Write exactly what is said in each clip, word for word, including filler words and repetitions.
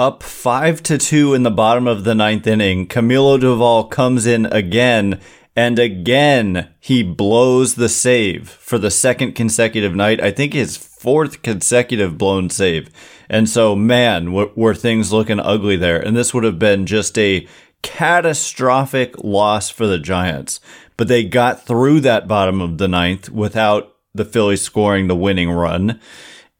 Up five to two in the bottom of the ninth inning, Camilo Doval comes in again, and again he blows the save for the second consecutive night. I think his fourth consecutive blown save. And so, man, were, were things looking ugly there. And this would have been just a catastrophic loss for the Giants. But they got through that bottom of the ninth without the Phillies scoring the winning run.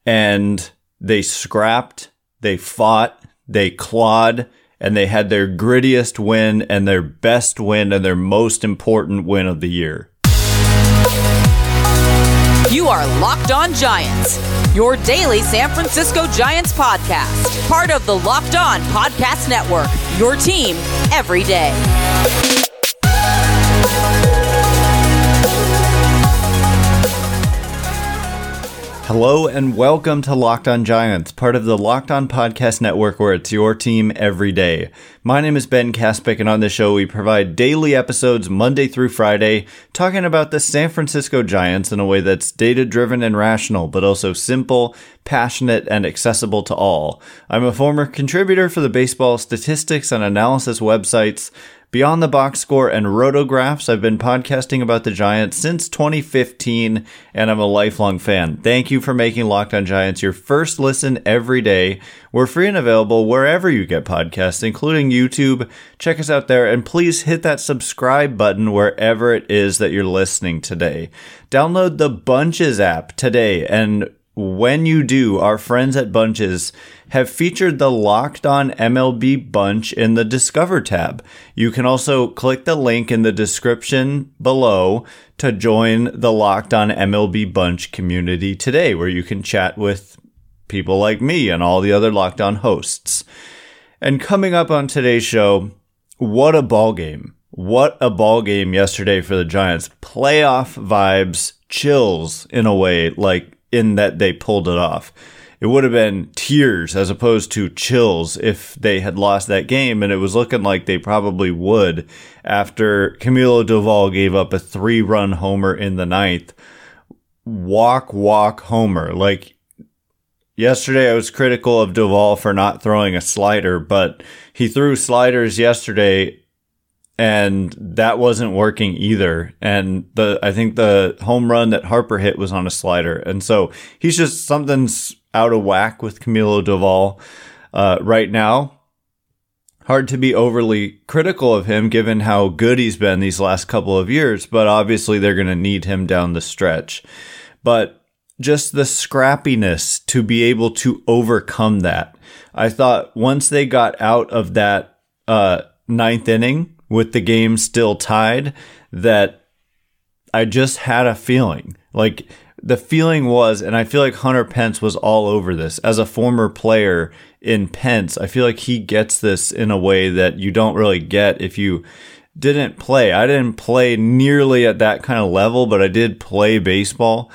And they scrapped, they fought. They clawed, and they had their grittiest win and their best win and their most important win of the year. You are Locked On Giants, your daily San Francisco Giants podcast. Part of the Locked On Podcast Network, your team every day. Hello and welcome to Locked On Giants, part of the Locked On Podcast Network, where it's your team every day. My name is Ben Kaspick, and on this show we provide daily episodes Monday through Friday talking about the San Francisco Giants in a way that's data-driven and rational, but also simple, passionate, and accessible to all. I'm a former contributor for the baseball statistics and analysis websites Beyond the Box Score and Rotographs. I've been podcasting about the Giants since twenty fifteen, and I'm a lifelong fan. Thank you for making Locked On Giants your first listen every day. We're free and available wherever you get podcasts, including YouTube. Check us out there, and please hit that subscribe button wherever it is that you're listening today. Download the Bunches app today, and when you do, our friends at Bunches have featured the Locked On M L B bunch in the Discover tab. You can also click the link in the description below to join the Locked On M L B bunch community today, where you can chat with people like me and all the other Locked On hosts. And coming up on today's show, what a ball game. What a ball game yesterday for the Giants. Playoff vibes, chills in a way, like in that they pulled it off. It would have been tears as opposed to chills if they had lost that game, and it was looking like they probably would after Camilo Doval gave up a three-run homer in the ninth. Walk, walk, homer. Like, yesterday I was critical of Doval for not throwing a slider, but he threw sliders yesterday, and that wasn't working either. And the I think the home run that Harper hit was on a slider. And so he's just, something's out of whack with Camilo Doval uh, right now. Hard to be overly critical of him given how good he's been these last couple of years, but obviously they're going to need him down the stretch. But just the scrappiness to be able to overcome that. I thought once they got out of that uh, ninth inning, with the game still tied, that I just had a feeling. Like, the feeling was, and I feel like Hunter Pence was all over this. As a former player in Pence, I feel like he gets this in a way that you don't really get if you didn't play. I didn't play nearly at that kind of level, but I did play baseball.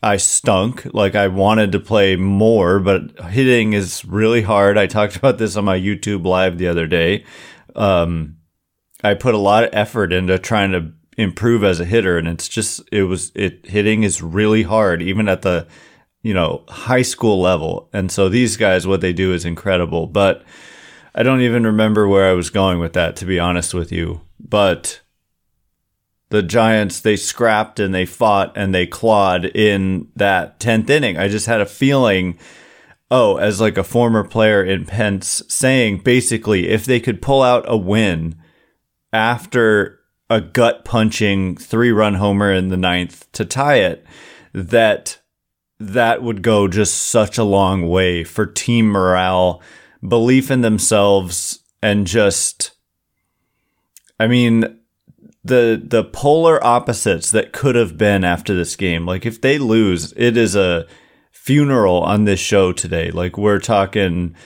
I stunk. Like, I wanted to play more, but hitting is really hard. I talked about this on my YouTube live the other day. Um... I put a lot of effort into trying to improve as a hitter, and it's just, it was, it hitting is really hard, even at the, you know, high school level. And so these guys, what they do is incredible, but I don't even remember where I was going with that, to be honest with you. But the Giants, they scrapped and they fought and they clawed in that tenth inning. I just had a feeling, oh, as like a former player in Pence saying, basically, if they could pull out a win after a gut-punching three-run homer in the ninth to tie it, that that would go just such a long way for team morale, belief in themselves, and just, I mean, the the polar opposites that could have been after this game. Like, if they lose, it is a funeral on this show today. Like, we're talking,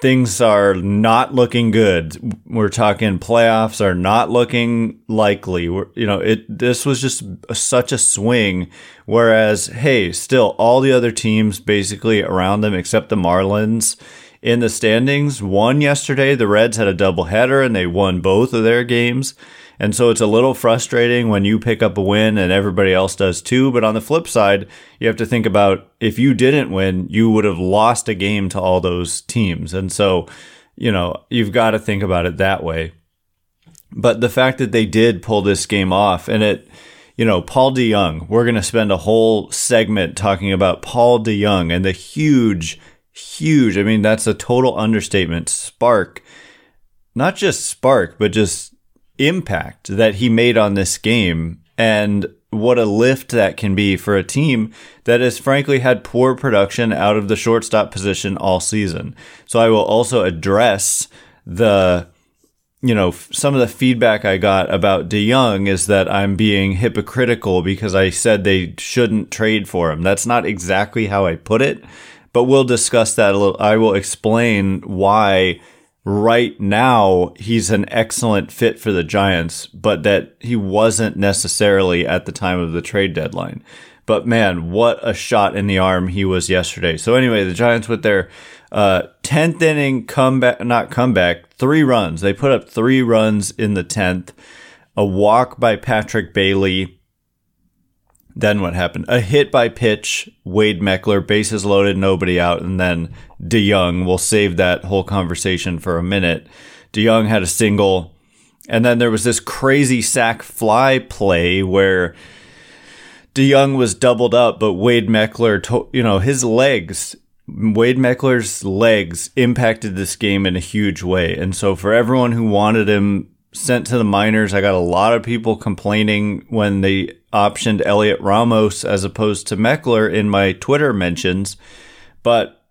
things are not looking good. We're talking playoffs are not looking likely. We're, you know, it. This was just such a swing. Whereas, hey, still all the other teams basically around them, except the Marlins in the standings, won yesterday. The Reds had a doubleheader and they won both of their games. And so it's a little frustrating when you pick up a win and everybody else does too. But on the flip side, you have to think about if you didn't win, you would have lost a game to all those teams. And so, you know, you've got to think about it that way. But the fact that they did pull this game off, and it, you know, Paul DeJong, we're going to spend a whole segment talking about Paul DeJong and the huge, huge, I mean, that's a total understatement, spark, not just spark, but just impact that he made on this game. And what a lift that can be for a team that has frankly had poor production out of the shortstop position all season. So I will also address the... You know, some of the feedback I got about DeJong is that I'm being hypocritical because I said they shouldn't trade for him. That's not exactly how I put it, but we'll discuss that a little. I will explain why right now he's an excellent fit for the Giants, but that he wasn't necessarily at the time of the trade deadline. But man, what a shot in the arm he was yesterday. So anyway, the Giants with their uh, tenth inning comeback, not comeback, three runs. They put up three runs in the tenth. A walk by Patrick Bailey. Then what happened? A hit by pitch, Wade Meckler, bases loaded, nobody out. And then DeJong, we'll save that whole conversation for a minute. DeJong had a single. And then there was this crazy sack fly play where DeJong was doubled up, but Wade Meckler, to- you know, his legs, Wade Meckler's legs impacted this game in a huge way. And so for everyone who wanted him sent to the minors, I got a lot of people complaining when they optioned Heliot Ramos as opposed to Meckler in my Twitter mentions. But,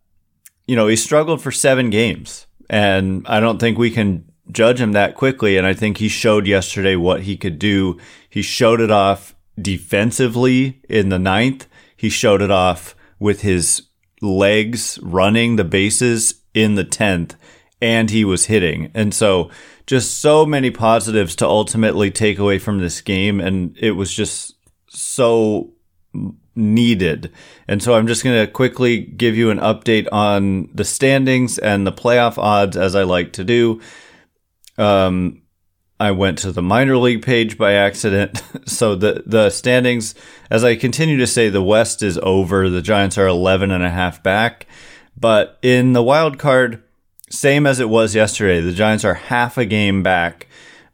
you know, he struggled for seven games, and I don't think we can judge him that quickly. And I think he showed yesterday what he could do. He showed it off defensively in the ninth. He showed it off with his legs running the bases in the tenth, and he was hitting. And so just so many positives to ultimately take away from this game, and it was just so needed. And so I'm just going to quickly give you an update on the standings and the playoff odds, as I like to do. Um, I went to the minor league page by accident. So the, the standings, as I continue to say, the West is over. The Giants are eleven and a half back. But in the wild card, same as it was yesterday, the Giants are half a game back.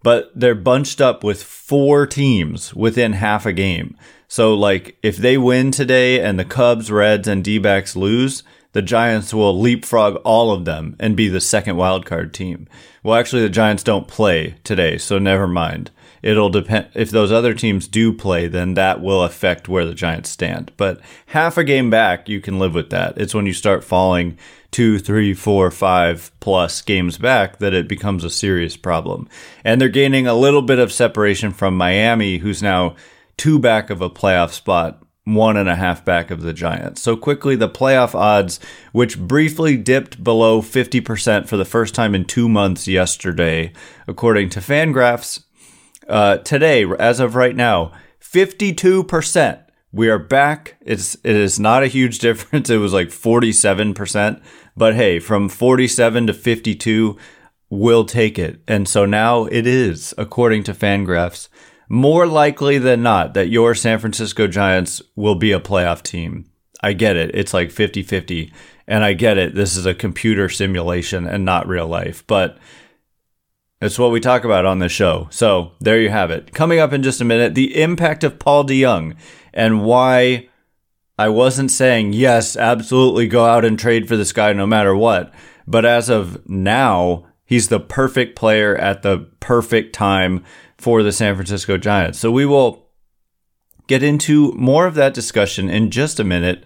But they're bunched up with four teams within half a game. So like if they win today and the Cubs, Reds, and D-backs lose, the Giants will leapfrog all of them and be the second wildcard team. Well, actually, the Giants don't play today, so never mind. It'll depend. If those other teams do play, then that will affect where the Giants stand. But half a game back, you can live with that. It's when you start falling two, three, four, five plus games back that it becomes a serious problem. And they're gaining a little bit of separation from Miami, who's now two back of a playoff spot, one and a half back of the Giants. So quickly, the playoff odds, which briefly dipped below fifty percent for the first time in two months yesterday, according to FanGraphs, uh, today, as of right now, fifty-two percent. We are back. It's, it is not a huge difference. It was like forty-seven percent, but hey, from forty-seven to fifty-two, we'll take it. And so now it is, according to FanGraphs, more likely than not that your San Francisco Giants will be a playoff team. I get it. It's like fifty-fifty. And I get it. This is a computer simulation and not real life. But it's what we talk about on this show. So there you have it. Coming up in just a minute, the impact of Paul DeJong and why I wasn't saying, yes, absolutely go out and trade for this guy no matter what. But as of now, he's the perfect player at the perfect time for the San Francisco Giants. So we will get into more of that discussion in just a minute.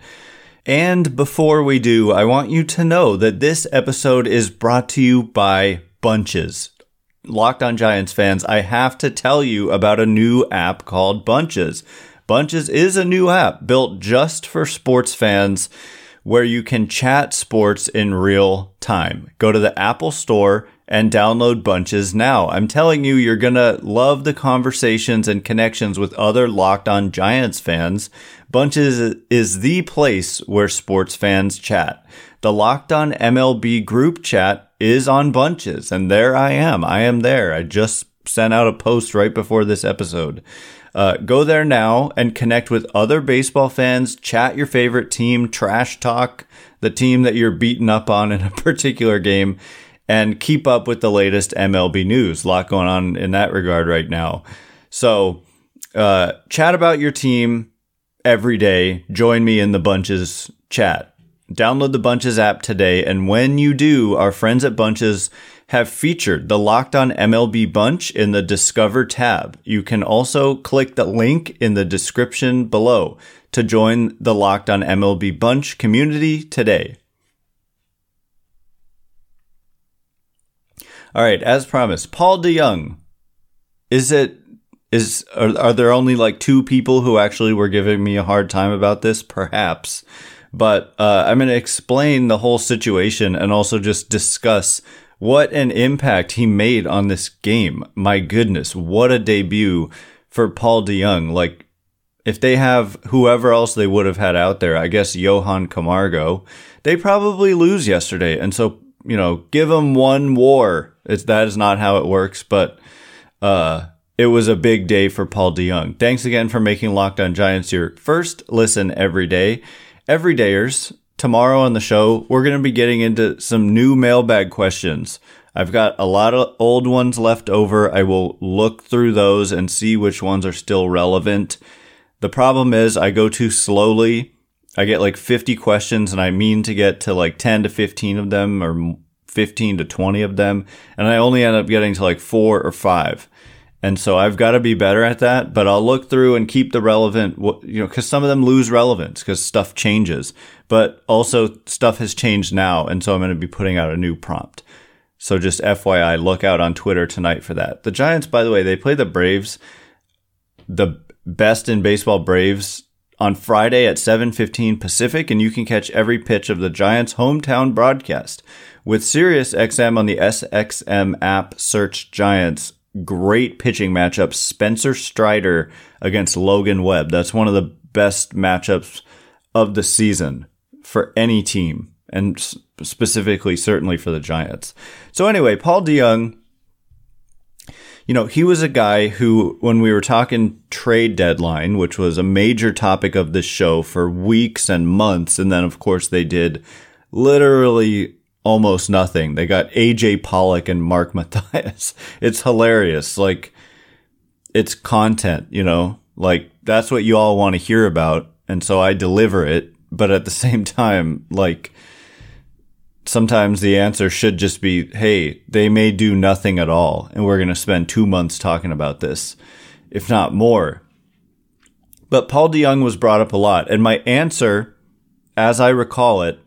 And before we do, I want you to know that this episode is brought to you by Bunches. Locked On Giants fans, I have to tell you about a new app called Bunches. Bunches is a new app built just for sports fans where you can chat sports in real time. Go to the Apple Store and download Bunches now. I'm telling you, you're going to love the conversations and connections with other Locked On Giants fans. Bunches is the place where sports fans chat. The Locked On M L B group chat is on Bunches, and there I am. I am there. I just sent out a post right before this episode. Uh, go there now and connect with other baseball fans, chat your favorite team, trash talk the team that you're beating up on in a particular game, and keep up with the latest M L B news. A lot going on in that regard right now. So uh, chat about your team every day. Join me in the Bunches chat. Download the Bunches app today, and when you do, our friends at Bunches have featured the Locked On M L B Bunch in the Discover tab. You can also click the link in the description below to join the Locked On M L B Bunch community today. All right, as promised, Paul DeJong. Is it is are, are there only like two people who actually were giving me a hard time about this? Perhaps. But uh, I'm going to explain the whole situation and also just discuss what an impact he made on this game. My goodness, what a debut for Paul DeJong. Like, if they have whoever else they would have had out there, I guess Johan Camargo, they probably lose yesterday. And so, you know, give them one war. It's, that is not how it works, but uh, it was a big day for Paul DeJong. Thanks again for making Locked On Giants your first listen every day. Everydayers, tomorrow on the show, we're going to be getting into some new mailbag questions. I've got a lot of old ones left over. I will look through those and see which ones are still relevant. The problem is I go too slowly. I get like fifty questions, and I mean to get to like ten to fifteen of them, or fifteen to twenty of them, and I only end up getting to like four or five. And so I've got to be better at that, but I'll look through and keep the relevant, you know, because some of them lose relevance because stuff changes, but also stuff has changed now. And so I'm going to be putting out a new prompt. So just F Y I, look out on Twitter tonight for that. The Giants, by the way, they play the Braves, the best in baseball Braves, on Friday at seven fifteen Pacific, and you can catch every pitch of the Giants' hometown broadcast with SiriusXM on the S X M app. Search Giants. Great pitching matchup, Spencer Strider against Logan Webb. That's one of the best matchups of the season for any team, and specifically, certainly for the Giants. So anyway, Paul DeJong, you know, he was a guy who, when we were talking trade deadline, which was a major topic of this show for weeks and months, and then, of course, they did literally almost nothing. They got A J Pollock and Mark Matthias. It's hilarious. Like, it's content, you know? Like, that's what you all want to hear about, and so I deliver it. But at the same time, like, sometimes the answer should just be, hey, they may do nothing at all, and we're going to spend two months talking about this, if not more. But Paul DeJong was brought up a lot, and my answer, as I recall it,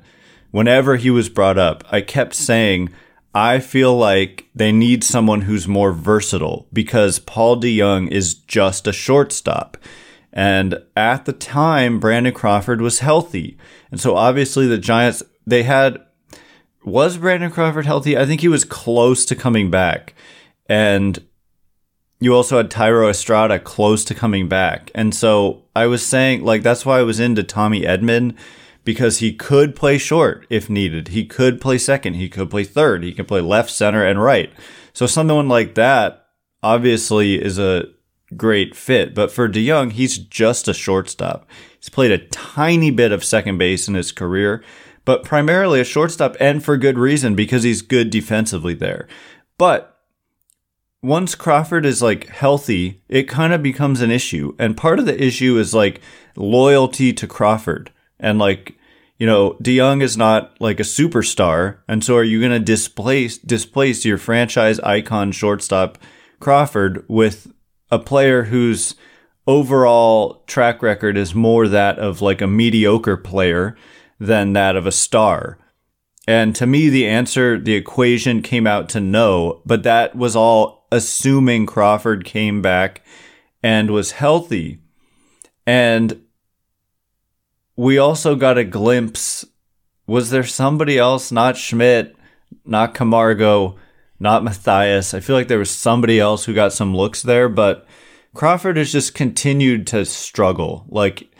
whenever he was brought up, I kept saying, I feel like they need someone who's more versatile because Paul DeJong is just a shortstop. And at the time, Brandon Crawford was healthy. And so obviously the Giants, they had, was Brandon Crawford healthy? I think he was close to coming back. And you also had Thairo Estrada close to coming back. And so I was saying, like, that's why I was into Tommy Edman, because he could play short if needed. He could play second. He could play third. He could play left, center, and right. So someone like that obviously is a great fit. But for DeJong, he's just a shortstop. He's played a tiny bit of second base in his career, but primarily a shortstop, and for good reason, because he's good defensively there. But once Crawford is like healthy, it kind of becomes an issue. And part of the issue is like loyalty to Crawford. And like, you know, DeJong is not like a superstar. And so are you going to displace displace your franchise icon shortstop Crawford with a player whose overall track record is more that of like a mediocre player than that of a star? And to me, the answer, the equation came out to no, but that was all assuming Crawford came back and was healthy. And we also got a glimpse. Was there somebody else? Not Schmidt, not Camargo, not Matthias. I feel like there was somebody else who got some looks there, but Crawford has just continued to struggle. Like,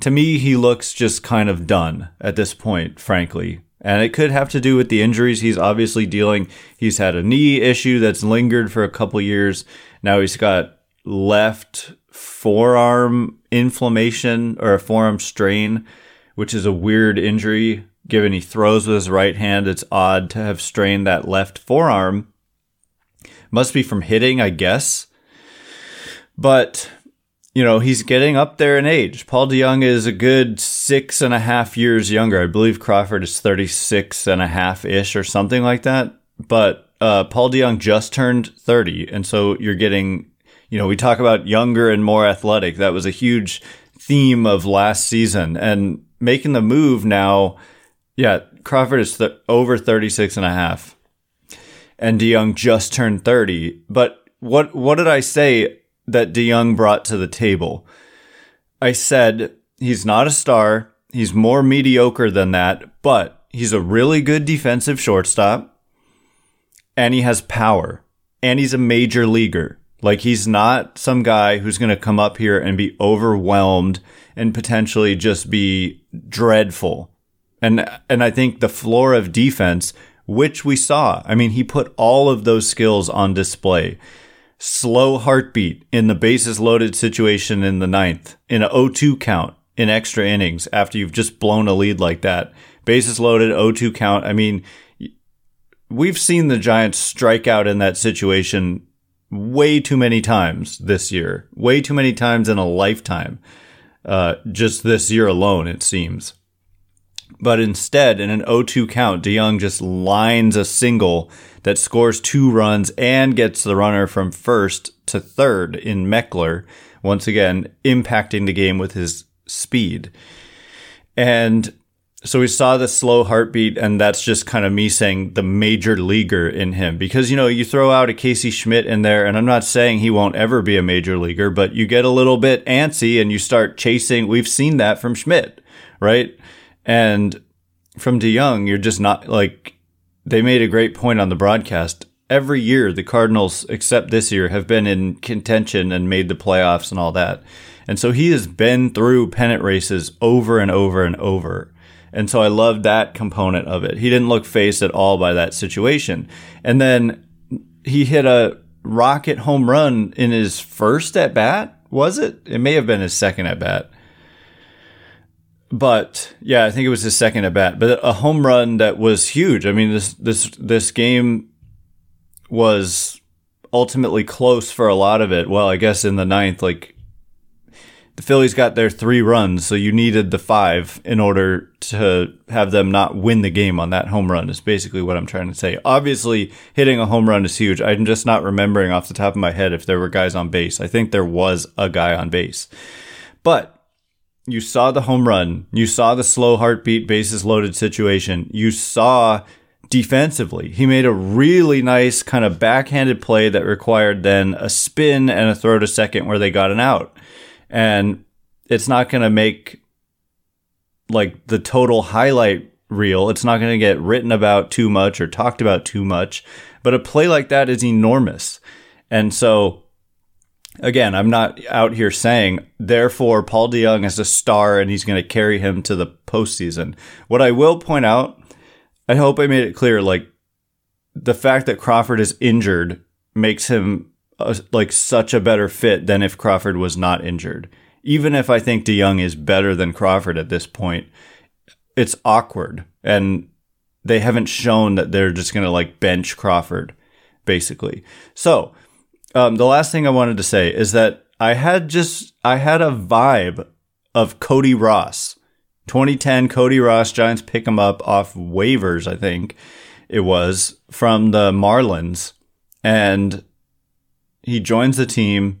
to me, he looks just kind of done at this point, frankly. And it could have to do with the injuries he's obviously dealing. He's had a knee issue that's lingered for a couple years. Now he's got left forearm inflammation or a forearm strain, which is a weird injury. Given he throws with his right hand, it's odd to have strained that left forearm. Must be from hitting, I guess. But, you know, he's getting up there in age. Paul DeJong is a good six and a half years younger. I believe Crawford is thirty-six and a half-ish or something like that. But uh, Paul DeJong just turned thirty. And so you're getting, you know, we talk about younger and more athletic. That was a huge theme of last season. And making the move now, yeah, Crawford is th- over thirty-six and a half. And DeJong just turned thirty. But what what did I say that DeJong brought to the table? I said he's not a star. He's more mediocre than that. But he's a really good defensive shortstop. And he has power. And he's a major leaguer. Like, he's not some guy who's going to come up here and be overwhelmed and potentially just be dreadful. And and I think the floor of defense, which we saw, I mean, he put all of those skills on display. Slow heartbeat in the bases loaded situation in the ninth, in an oh-two count in extra innings after you've just blown a lead like that. Bases loaded, oh-two count. I mean, we've seen the Giants strike out in that situation way too many times this year, way too many times in a lifetime, uh, just this year alone, it seems. But instead, in an oh-two count, DeJong just lines a single that scores two runs and gets the runner from first to third in Meckler, once again impacting the game with his speed. And so we saw the slow heartbeat, and that's just kind of me saying the major leaguer in him. Because, you know, you throw out a Casey Schmidt in there, and I'm not saying he won't ever be a major leaguer, but you get a little bit antsy and you start chasing. We've seen that from Schmidt, right? And from DeJong, you're just not, like, they made a great point on the broadcast. Every year, the Cardinals, except this year, have been in contention and made the playoffs and all that. And so he has been through pennant races over and over and over. And so I love that component of it. He didn't look phased at all by that situation. And then he hit a rocket home run in his first at bat, was it? It may have been his second at bat. But yeah, I think it was his second at bat, but a home run that was huge. I mean, this, this, this game was ultimately close for a lot of it. Well, I guess in the ninth, like, the Phillies got their three runs. So you needed the five in order to have them not win the game on that home run is basically what I'm trying to say. Obviously hitting a home run is huge. I'm just not remembering off the top of my head if there were guys on base. I think there was a guy on base, but you saw the home run. You saw the slow heartbeat, bases loaded situation. You saw defensively. He made a really nice kind of backhanded play that required then a spin and a throw to second where they got an out. And it's not going to make, like, the total highlight reel. It's not going to get written about too much or talked about too much. But a play like that is enormous. And so, again, I'm not out here saying, therefore, Paul DeJong is a star and he's going to carry him to the postseason. What I will point out, I hope I made it clear, like, the fact that Crawford is injured makes him, uh, like, such a better fit than if Crawford was not injured. Even if I think DeJong is better than Crawford at this point, it's awkward. And they haven't shown that they're just going to, like, bench Crawford, basically. So Um, the last thing I wanted to say is that I had just, I had a vibe of Cody Ross, twenty ten Cody Ross. Giants pick him up off waivers, I think it was, from the Marlins. And he joins the team,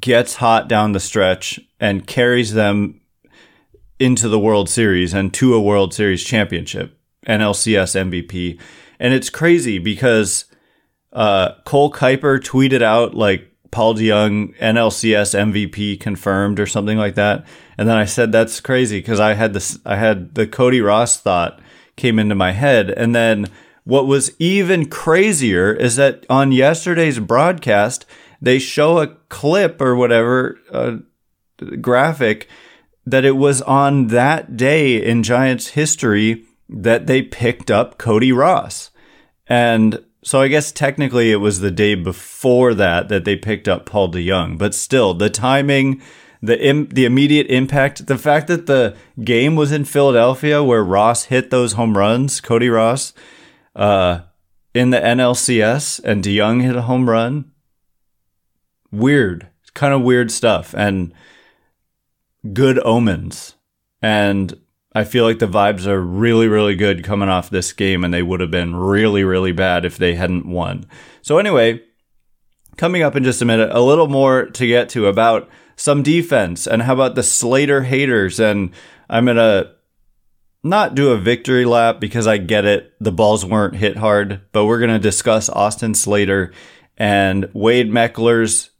gets hot down the stretch, and carries them into the World Series and to a World Series championship, N L C S M V P. And it's crazy because Uh, Cole Kiper tweeted out, like, Paul DeJong N L C S M V P confirmed or something like that. And then I said, that's crazy, because I had this, I had the Cody Ross thought came into my head. And then what was even crazier is that on yesterday's broadcast, they show a clip or whatever, uh, graphic that it was on that day in Giants history that they picked up Cody Ross. And so I guess technically it was the day before that that they picked up Paul DeJong. But still, the timing, the im- the immediate impact, the fact that the game was in Philadelphia where Ross hit those home runs, Cody Ross, uh, in the N L C S, and DeJong hit a home run. Weird. Kind of weird stuff and good omens. And I feel like the vibes are really, really good coming off this game, and they would have been really, really bad if they hadn't won. So anyway, coming up in just a minute, a little more to get to about some defense and how about the Slater haters. And I'm going to not do a victory lap because I get it. The balls weren't hit hard, but we're going to discuss Austin Slater and Wade Meckler's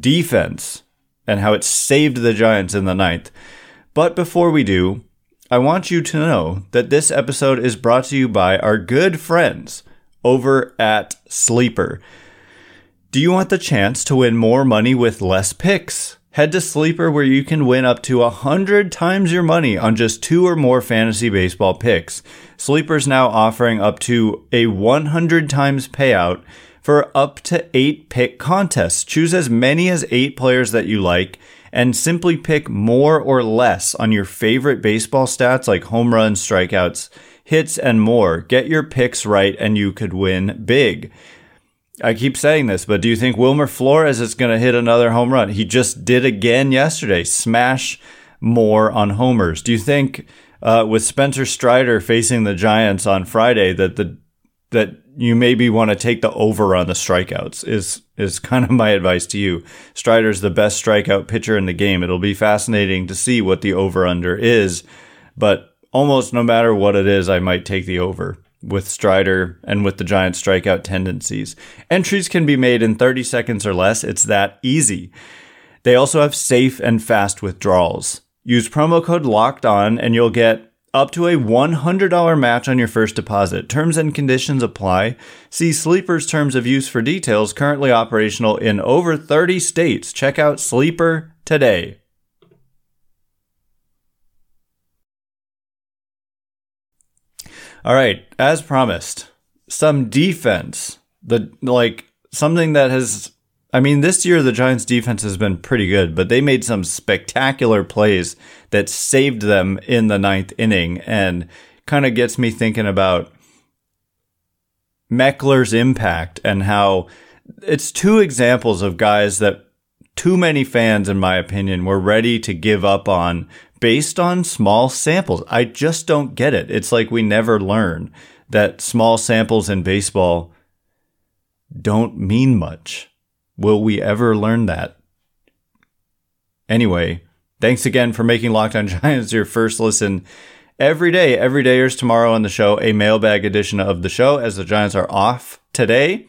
defense and how it saved the Giants in the ninth. But before we do, I want you to know that this episode is brought to you by our good friends over at Sleeper. Do you want the chance to win more money with less picks? Head to Sleeper, where you can win up to one hundred times your money on just two or more fantasy baseball picks. Sleeper's now offering up to a one hundred times payout for up to eight pick contests. Choose as many as eight players that you like and simply pick more or less on your favorite baseball stats like home runs, strikeouts, hits, and more. Get your picks right and you could win big. I keep saying this, but do you think Wilmer Flores is going to hit another home run? He just did again yesterday. Smash more on homers. Do you think uh, with Spencer Strider facing the Giants on Friday that the that you maybe want to take the over on the strikeouts is is kind of my advice to you. Strider's the best strikeout pitcher in the game. It'll be fascinating to see what the over-under is, but almost no matter what it is, I might take the over with Strider and with the Giants' strikeout tendencies. Entries can be made in thirty seconds or less. It's that easy. They also have safe and fast withdrawals. Use promo code LOCKEDON and you'll get up to a one hundred dollars match on your first deposit. Terms and conditions apply. See Sleeper's terms of use for details. Currently operational in over thirty states. Check out Sleeper today. All right, as promised, some defense. The like something that has I mean, this year the Giants' defense has been pretty good, but they made some spectacular plays that saved them in the ninth inning and kind of gets me thinking about Meckler's impact and how it's two examples of guys that too many fans, in my opinion, were ready to give up on based on small samples. I just don't get it. It's like we never learn that small samples in baseball don't mean much. Will we ever learn that? Anyway, thanks again for making Locked On Giants your first listen every day. Every day is tomorrow on the show, a mailbag edition of the show, as the Giants are off today.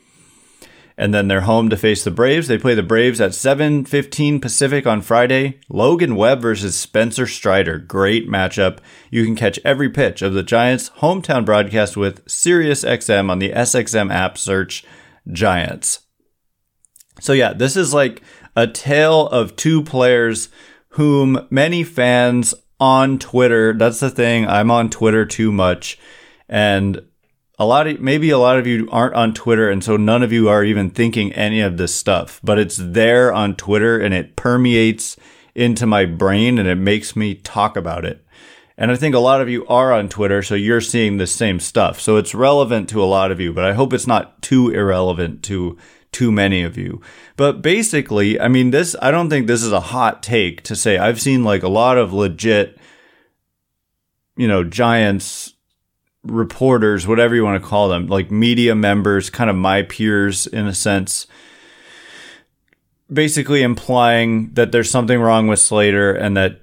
And then they're home to face the Braves. They play the Braves at seven fifteen Pacific on Friday. Logan Webb versus Spencer Strider. Great matchup. You can catch every pitch of the Giants' hometown broadcast with SiriusXM on the S X M app. Search Giants. So yeah, this is like a tale of two players whom many fans on Twitter, that's the thing, I'm on Twitter too much. And a lot of, maybe a lot of you aren't on Twitter, and so none of you are even thinking any of this stuff, but it's there on Twitter and it permeates into my brain and it makes me talk about it. And I think a lot of you are on Twitter, so you're seeing the same stuff. So it's relevant to a lot of you, but I hope it's not too irrelevant to too many of you. But basically, I mean, this, I don't think this is a hot take to say I've seen like a lot of legit, you know, Giants reporters, whatever you want to call them, like media members, kind of my peers in a sense, basically implying that there's something wrong with Slater and that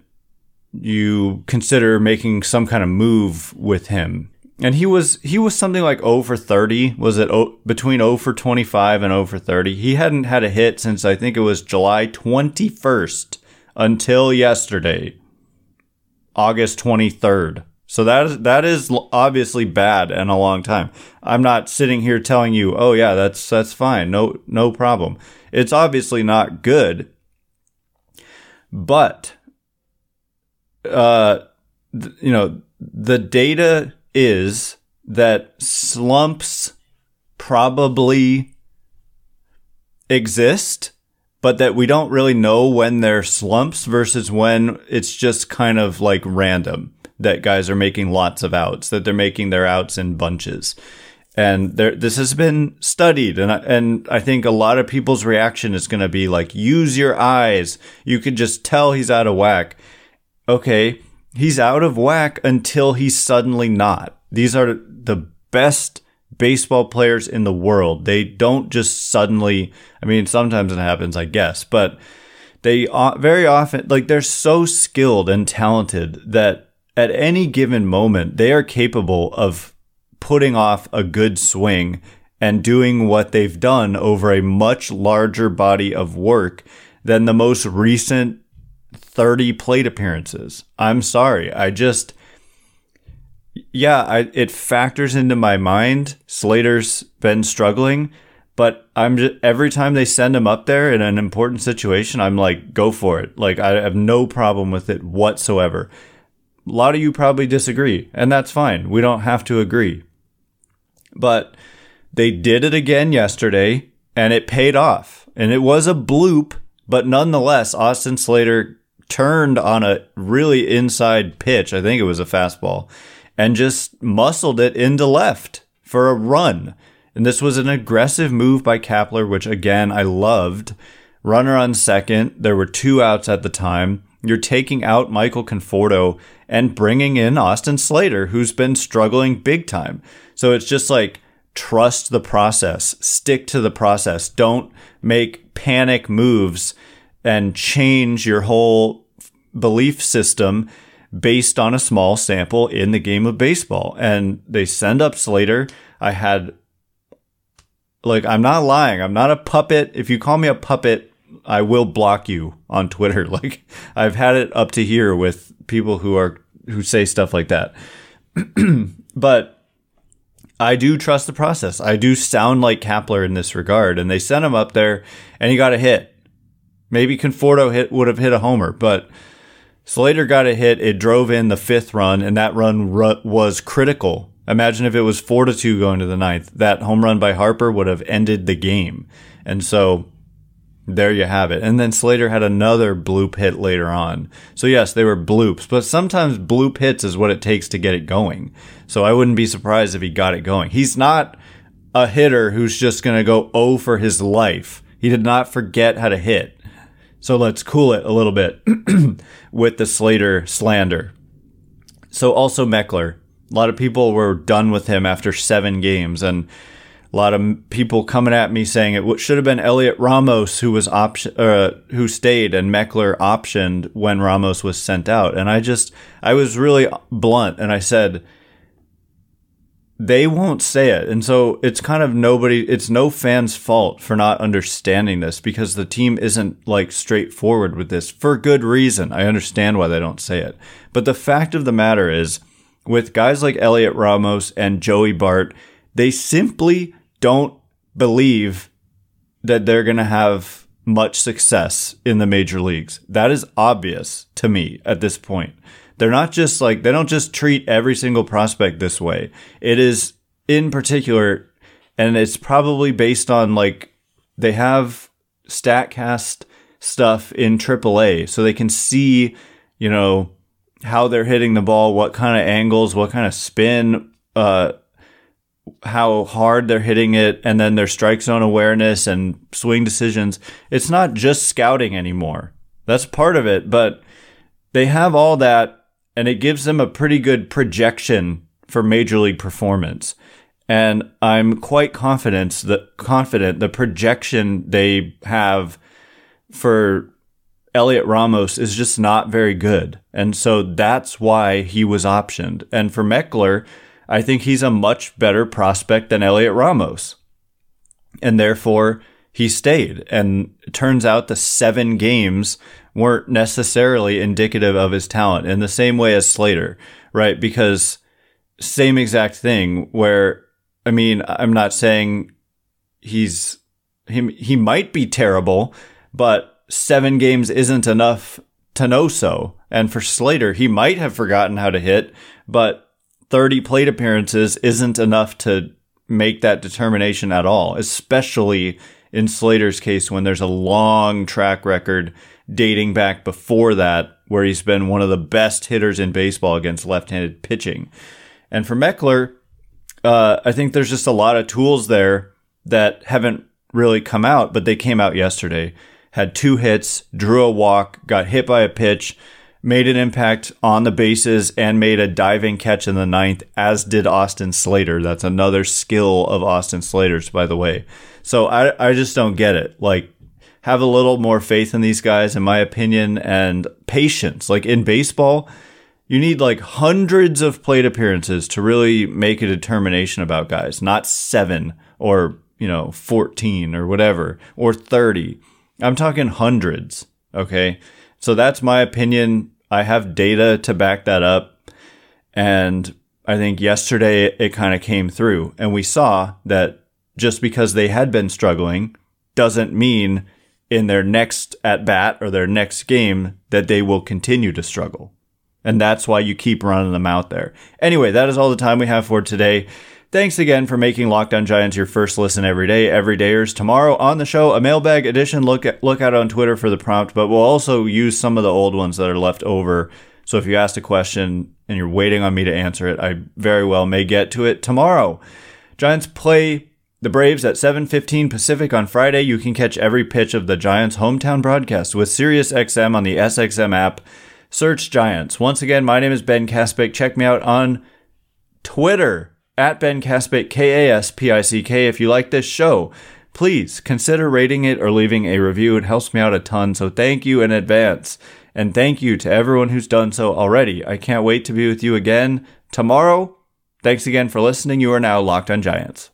you consider making some kind of move with him. And he was he was something like oh for thirty, was it oh, between oh for twenty-five and oh for thirty. He hadn't had a hit since I think it was July twenty-first until yesterday, August twenty-third. So that is, that is obviously bad and a long time. I'm not sitting here telling you, oh yeah, that's that's fine, no no problem. It's obviously not good. But, uh, th- you know, the data is that slumps probably exist, but that we don't really know when they're slumps versus when it's just kind of like random that guys are making lots of outs, that they're making their outs in bunches. And there, this has been studied, and I, and I think a lot of people's reaction is going to be like, use your eyes. You can just tell he's out of whack. Okay, he's out of whack until he's suddenly not. These are the best baseball players in the world. They don't just suddenly, I mean, sometimes it happens, I guess, but they very often, like, they're so skilled and talented that at any given moment, they are capable of putting off a good swing and doing what they've done over a much larger body of work than the most recent thirty plate appearances. I'm sorry. I just, yeah, I, it factors into my mind. Slater's been struggling, but I'm just, every time they send him up there in an important situation, I'm like, go for it. Like, I have no problem with it whatsoever. A lot of you probably disagree, and that's fine. We don't have to agree. But they did it again yesterday, and it paid off. And it was a bloop, but nonetheless, Austin Slater turned on a really inside pitch. I think it was a fastball, and just muscled it into left for a run. And this was an aggressive move by Kepler, which, again, I loved. Runner on second. There were two outs at the time. You're taking out Michael Conforto and bringing in Austin Slater, who's been struggling big time. So it's just like, trust the process. Stick to the process. Don't make panic moves and change your whole belief system based on a small sample in the game of baseball. And they send up Slater. I had, like, I'm not lying. I'm not a puppet. If you call me a puppet, I will block you on Twitter. Like, I've had it up to here with people who are, who say stuff like that. But I do trust the process. I do sound like Kepler in this regard. And they sent him up there and he got a hit. Maybe Conforto hit would have hit a homer, but Slater got a hit. It drove in the fifth run, and that run ru- was critical. Imagine if it was four to two going to the ninth. That home run by Harper would have ended the game. And so there you have it. And then Slater had another bloop hit later on. So yes, they were bloops, but sometimes bloop hits is what it takes to get it going. So I wouldn't be surprised if he got it going. He's not a hitter who's just going to go oh for his life. He did not forget how to hit. So let's cool it a little bit with the Slater slander. So also Meckler. A lot of people were done with him after seven games, and a lot of people coming at me saying it should have been Elliot Ramos who was option, uh, who stayed, and Meckler optioned when Ramos was sent out. And I just, I was really blunt, and I said, they won't say it. And so it's kind of nobody, it's no fan's fault for not understanding this, because the team isn't like straightforward with this for good reason. I understand why they don't say it. But the fact of the matter is, with guys like Elliot Ramos and Joey Bart, they simply don't believe that they're going to have much success in the major leagues. That is obvious to me at this point. They're not just like, they don't just treat every single prospect this way. It is in particular, and it's probably based on, like, they have StatCast stuff in triple A, so they can see, you know, how they're hitting the ball, what kind of angles, what kind of spin, uh, how hard they're hitting it, and then their strike zone awareness and swing decisions. It's not just scouting anymore. That's part of it, but they have all that, and it gives them a pretty good projection for major league performance. And I'm quite confident the, confident the projection they have for Elliot Ramos is just not very good. And so that's why he was optioned. And for Meckler, I think he's a much better prospect than Elliot Ramos, and therefore he stayed. And it turns out the seven games weren't necessarily indicative of his talent, in the same way as Slater, right? Because same exact thing where, I mean, I'm not saying he's, he, he might be terrible, but seven games isn't enough to know so. And for Slater, he might have forgotten how to hit, but thirty plate appearances isn't enough to make that determination at all, especially in Slater's case when there's a long track record dating back before that where he's been one of the best hitters in baseball against left-handed pitching. And for Meckler, uh, I think there's just a lot of tools there that haven't really come out, but they came out yesterday. Had two hits, drew a walk, got hit by a pitch, made an impact on the bases, and made a diving catch in the ninth, as did Austin Slater. That's another skill of Austin Slater's, by the way. So I, I just don't get it. Like, have a little more faith in these guys, in my opinion, and patience. Like, in baseball, you need, like, hundreds of plate appearances to really make a determination about guys, not seven or, you know, fourteen or whatever, or thirty. I'm talking hundreds, okay? So that's my opinion. I have data to back that up, and I think yesterday it kind of came through, and we saw that just because they had been struggling doesn't mean in their next at-bat or their next game that they will continue to struggle, and that's why you keep running them out there. Anyway, that is all the time we have for today. Thanks again for making Locked On Giants your first listen every day. Every dayers tomorrow on the show, a mailbag edition. Look at, look out on Twitter for the prompt, but we'll also use some of the old ones that are left over. So if you asked a question and you're waiting on me to answer it, I very well may get to it tomorrow. Giants play the Braves at seven fifteen Pacific on Friday. You can catch every pitch of the Giants' hometown broadcast with SiriusXM on the S X M app. Search Giants. Once again, my name is Ben Kaspick. Check me out on Twitter at Ben Kaspick, K A S P I C K. If you like this show, please consider rating it or leaving a review. It helps me out a ton, so thank you in advance. And thank you to everyone who's done so already. I can't wait to be with you again tomorrow. Thanks again for listening. You are now Locked On Giants.